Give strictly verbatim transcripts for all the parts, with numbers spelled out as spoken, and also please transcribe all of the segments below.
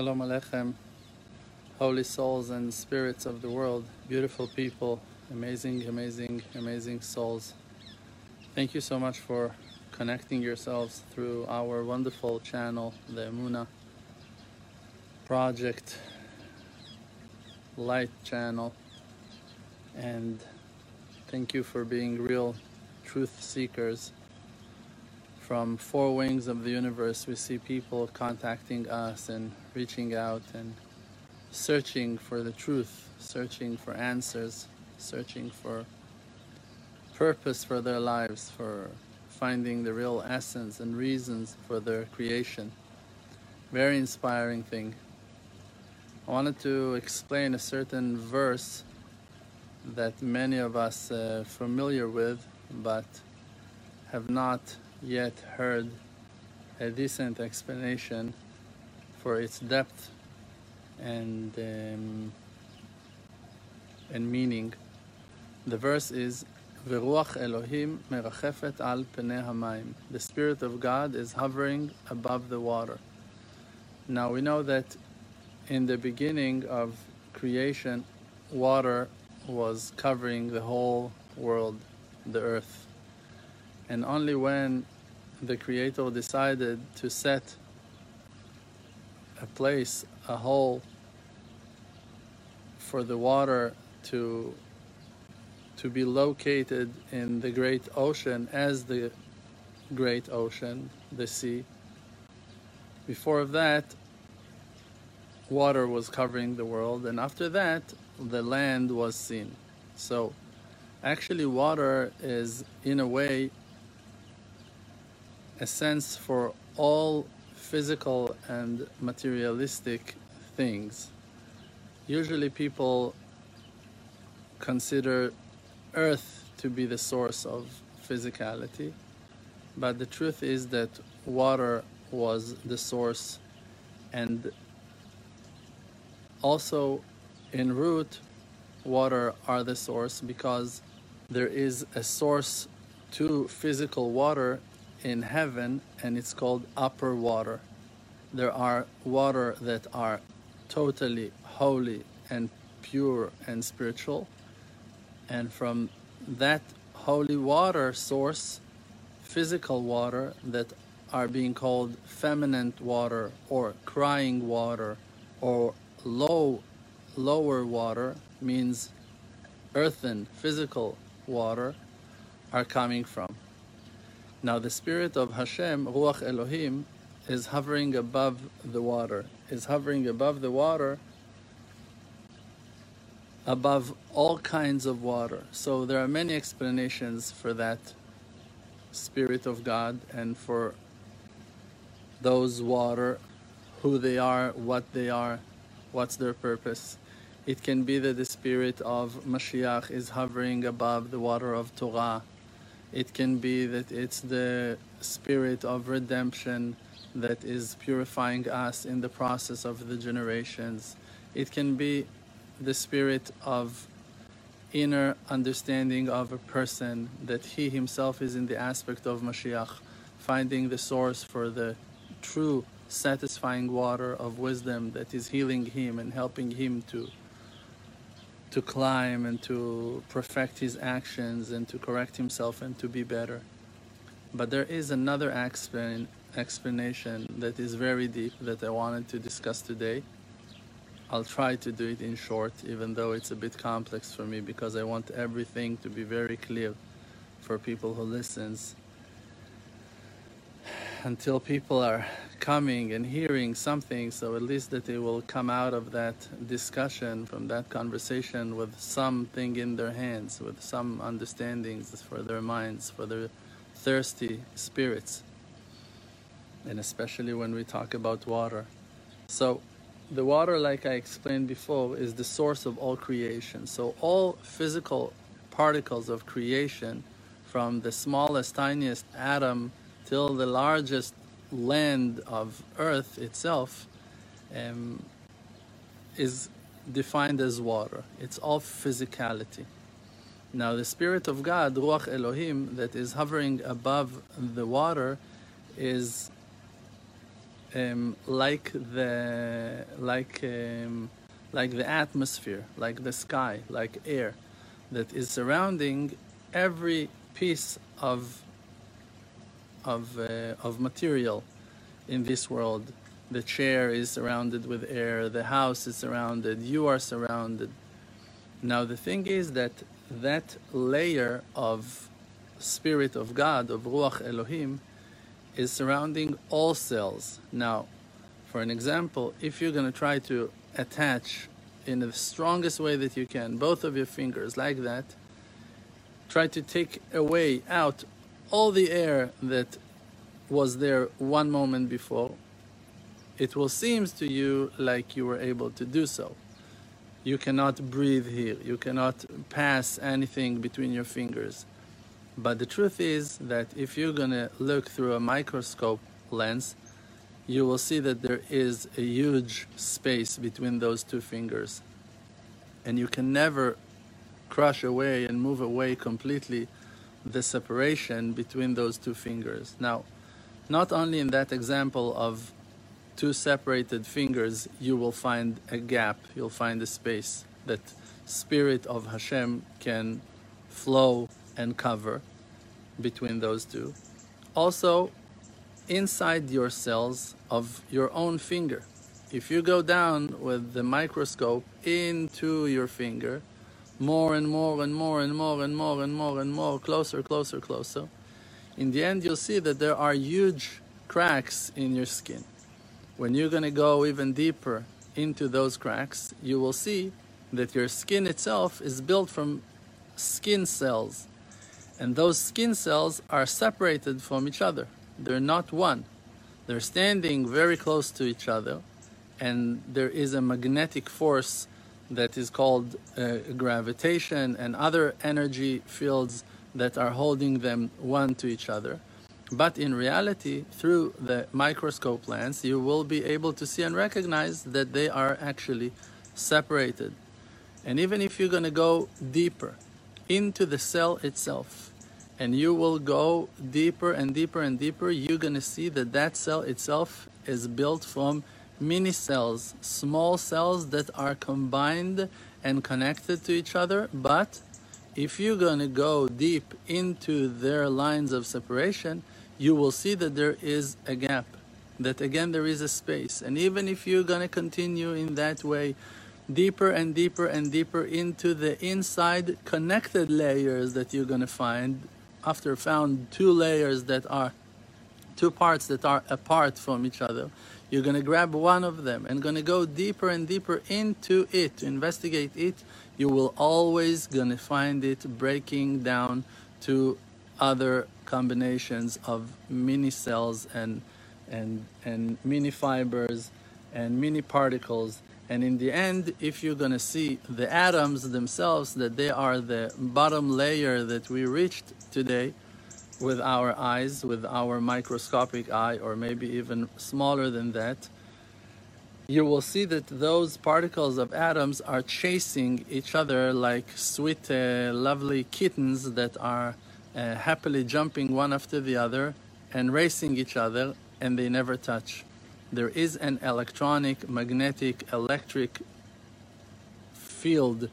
Shalom Aleichem, holy souls and spirits of the world, beautiful people, amazing, amazing, amazing souls. Thank you so much for connecting yourselves through our wonderful channel, the Emuna Project Light Channel. And thank you for being real truth seekers. From four wings of the universe, we see people contacting us and reaching out and searching for the truth, searching for answers, searching for purpose for their lives, for finding the real essence and reasons for their creation. Very inspiring thing. I wanted to explain a certain verse that many of us are familiar with, but have not yet heard a decent explanation for its depth and um, and meaning. The verse is Vruach Elohim merachefet al peneh ha'maim. The Spirit of God is hovering above the water. Now we know that in the beginning of creation, water was covering the whole world, the earth. And only when the Creator decided to set a place, a hole for the water to to be located in the great ocean as the great ocean, the sea. Before that, water was covering the world, and after that, the land was seen. So actually water is, in a way, a sense for all physical and materialistic things. Usually people consider earth to be the source of physicality, but the truth is that water was the source, and also in root, water are the source, because there is a source to physical water in heaven, and it's called upper water. There are water that are totally holy and pure and spiritual, and from that holy water source, physical water that are being called feminine water or crying water or low lower water, means earthen physical water, are coming from. Now the Spirit of Hashem, Ruach Elohim, is hovering above the water, is hovering above the water, above all kinds of water. So there are many explanations for that Spirit of God and for those water, who they are, what they are, what's their purpose. It can be that the Spirit of Mashiach is hovering above the water of Torah. It can be that it's the Spirit of redemption that is purifying us in the process of the generations. It can be the Spirit of inner understanding of a person, that he himself is in the aspect of Mashiach, finding the source for the true satisfying water of wisdom that is healing him and helping him to to climb and to perfect his actions and to correct himself and to be better. But there is another explain, explanation that is very deep that I wanted to discuss today. I'll try to do it in short, even though it's a bit complex for me, because I want everything to be very clear for people who listens. Until people are coming and hearing something, so at least that they will come out of that discussion, from that conversation, with something in their hands, with some understandings for their minds, for their thirsty spirits, and especially when we talk about water. So the water, like I explained before, is the source of all creation. So all physical particles of creation, from the smallest, tiniest atom till the largest land of earth itself, um, is defined as water. It's all physicality. Now the Spirit of God, Ruach Elohim, that is hovering above the water, is um, like the like um, like the atmosphere, like the sky, like air, that is surrounding every piece of of uh, of material in this world. The chair is surrounded with air. The house is surrounded. You are surrounded. Now the thing is that that layer of Spirit of God, of Ruach Elohim, is surrounding all cells. Now, for an example, if you're going to try to attach in the strongest way that you can, both of your fingers like that, try to take away, out, all the air that was there one moment before, it will seem to you like you were able to do so. You cannot breathe here. You cannot pass anything between your fingers. But the truth is that if you're going to look through a microscope lens, you will see that there is a huge space between those two fingers. And you can never crush away and move away completely the separation between those two fingers. Now, not only in that example of two separated fingers, you will find a gap, you'll find a space that Spirit of Hashem can flow and cover between those two. Also, inside your cells of your own finger, if you go down with the microscope into your finger, more and more and more and more and more and more and more, closer, closer, closer, in the end you'll see that there are huge cracks in your skin. When you're going to go even deeper into those cracks, you will see that your skin itself is built from skin cells. And those skin cells are separated from each other. They're not one. They're standing very close to each other. And there is a magnetic force that is called uh, gravitation and other energy fields that are holding them one to each other. But in reality, through the microscope lens, you will be able to see and recognize that they are actually separated. And even if you're going to go deeper into the cell itself, and you will go deeper and deeper and deeper, you're going to see that that cell itself is built from mini cells, small cells that are combined and connected to each other. But if you're going to go deep into their lines of separation, you will see that there is a gap, that again there is a space. And even if you're going to continue in that way, deeper and deeper and deeper into the inside connected layers that you're going to find, after found two layers that are, two parts that are apart from each other, you're going to grab one of them and going to go deeper and deeper into it, to investigate it, you will always going to find it breaking down to other combinations of mini cells and and and mini fibers and mini particles. And in the end, if you're going to see the atoms themselves, that they are the bottom layer that we reached today with our eyes, with our microscopic eye, or maybe even smaller than that, you will see that those particles of atoms are chasing each other like sweet, uh, lovely kittens that are uh, happily jumping one after the other and racing each other, and they never touch. There is an electronic, magnetic, electric field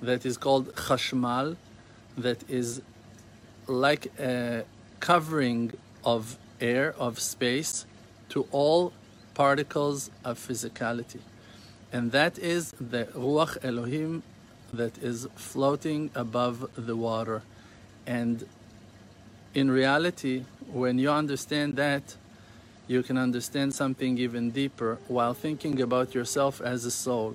that is called chashmal, that is like a covering of air, of space, to all particles of physicality. And that is the Ruach Elohim that is floating above the water. And in reality, when you understand that, you can understand something even deeper while thinking about yourself as a soul.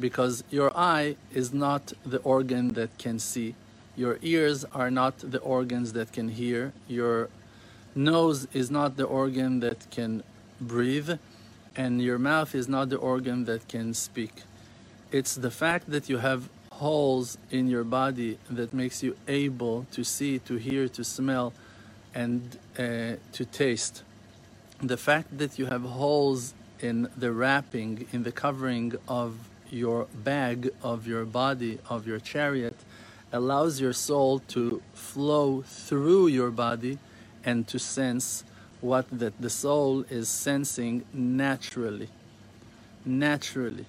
Because your eye is not the organ that can see. Your ears are not the organs that can hear. Your nose is not the organ that can breathe. And your mouth is not the organ that can speak. It's the fact that you have holes in your body that makes you able to see, to hear, to smell, and uh, to taste. The fact that you have holes in the wrapping, in the covering of your bag, of your body, of your chariot, allows your soul to flow through your body and to sense what that the soul is sensing naturally, naturally,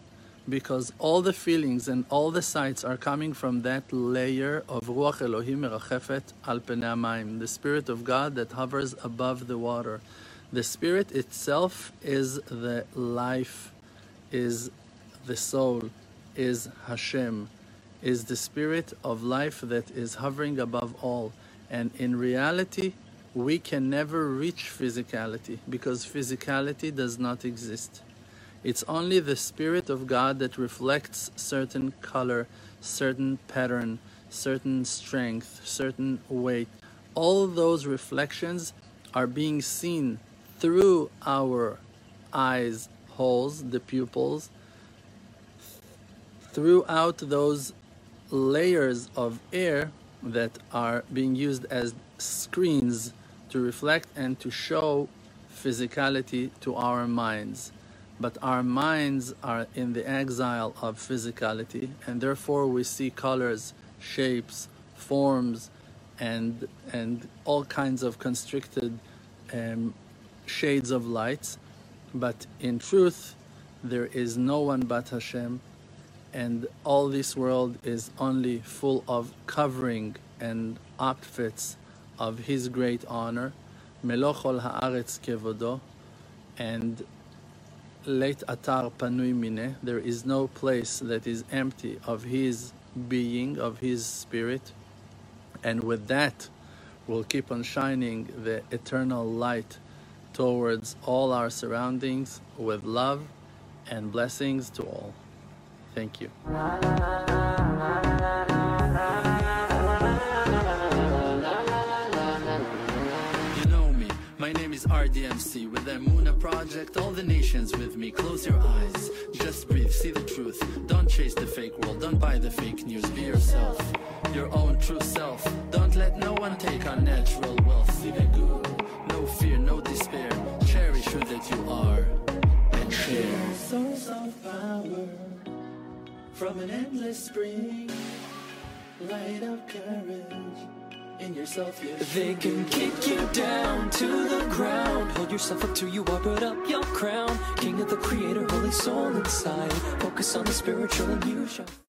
because all the feelings and all the sights are coming from that layer of Ruach Elohim merachefet al peneh ha'maim, the Spirit of God that hovers above the water. The Spirit itself is the life, is the soul, is Hashem, is the Spirit of life that is hovering above all. And in reality, we can never reach physicality, because physicality does not exist. It's only the Spirit of God that reflects certain color, certain pattern, certain strength, certain weight. All those reflections are being seen through our eyes holes, the pupils, throughout those layers of air that are being used as screens to reflect and to show physicality to our minds. But our minds are in the exile of physicality, and therefore we see colors, shapes, forms, and and all kinds of constricted um, shades of lights. But in truth, there is no one but Hashem, and all this world is only full of covering and outfits of His great honor, Melochol Haaretz Kevodo, and Leit Atar Panui Mine. There is no place that is empty of His being, of His Spirit. And with that, we'll keep on shining the eternal light towards all our surroundings with love and blessings to all. Thank you. R D M C with the Emuna Project, all the nations with me. Close your eyes, just breathe, see the truth. Don't chase the fake world, don't buy the fake news. Be yourself, your own true self. Don't let no one take our natural wealth. See the good, no fear, no despair. Cherish who that you are and share. Source of power from an endless spring. Light of courage. In yourself, yeah. They can kick you down to the ground. Hold yourself up till you are put up your crown. King of the Creator, holy soul inside. Focus on the spiritual and you shall.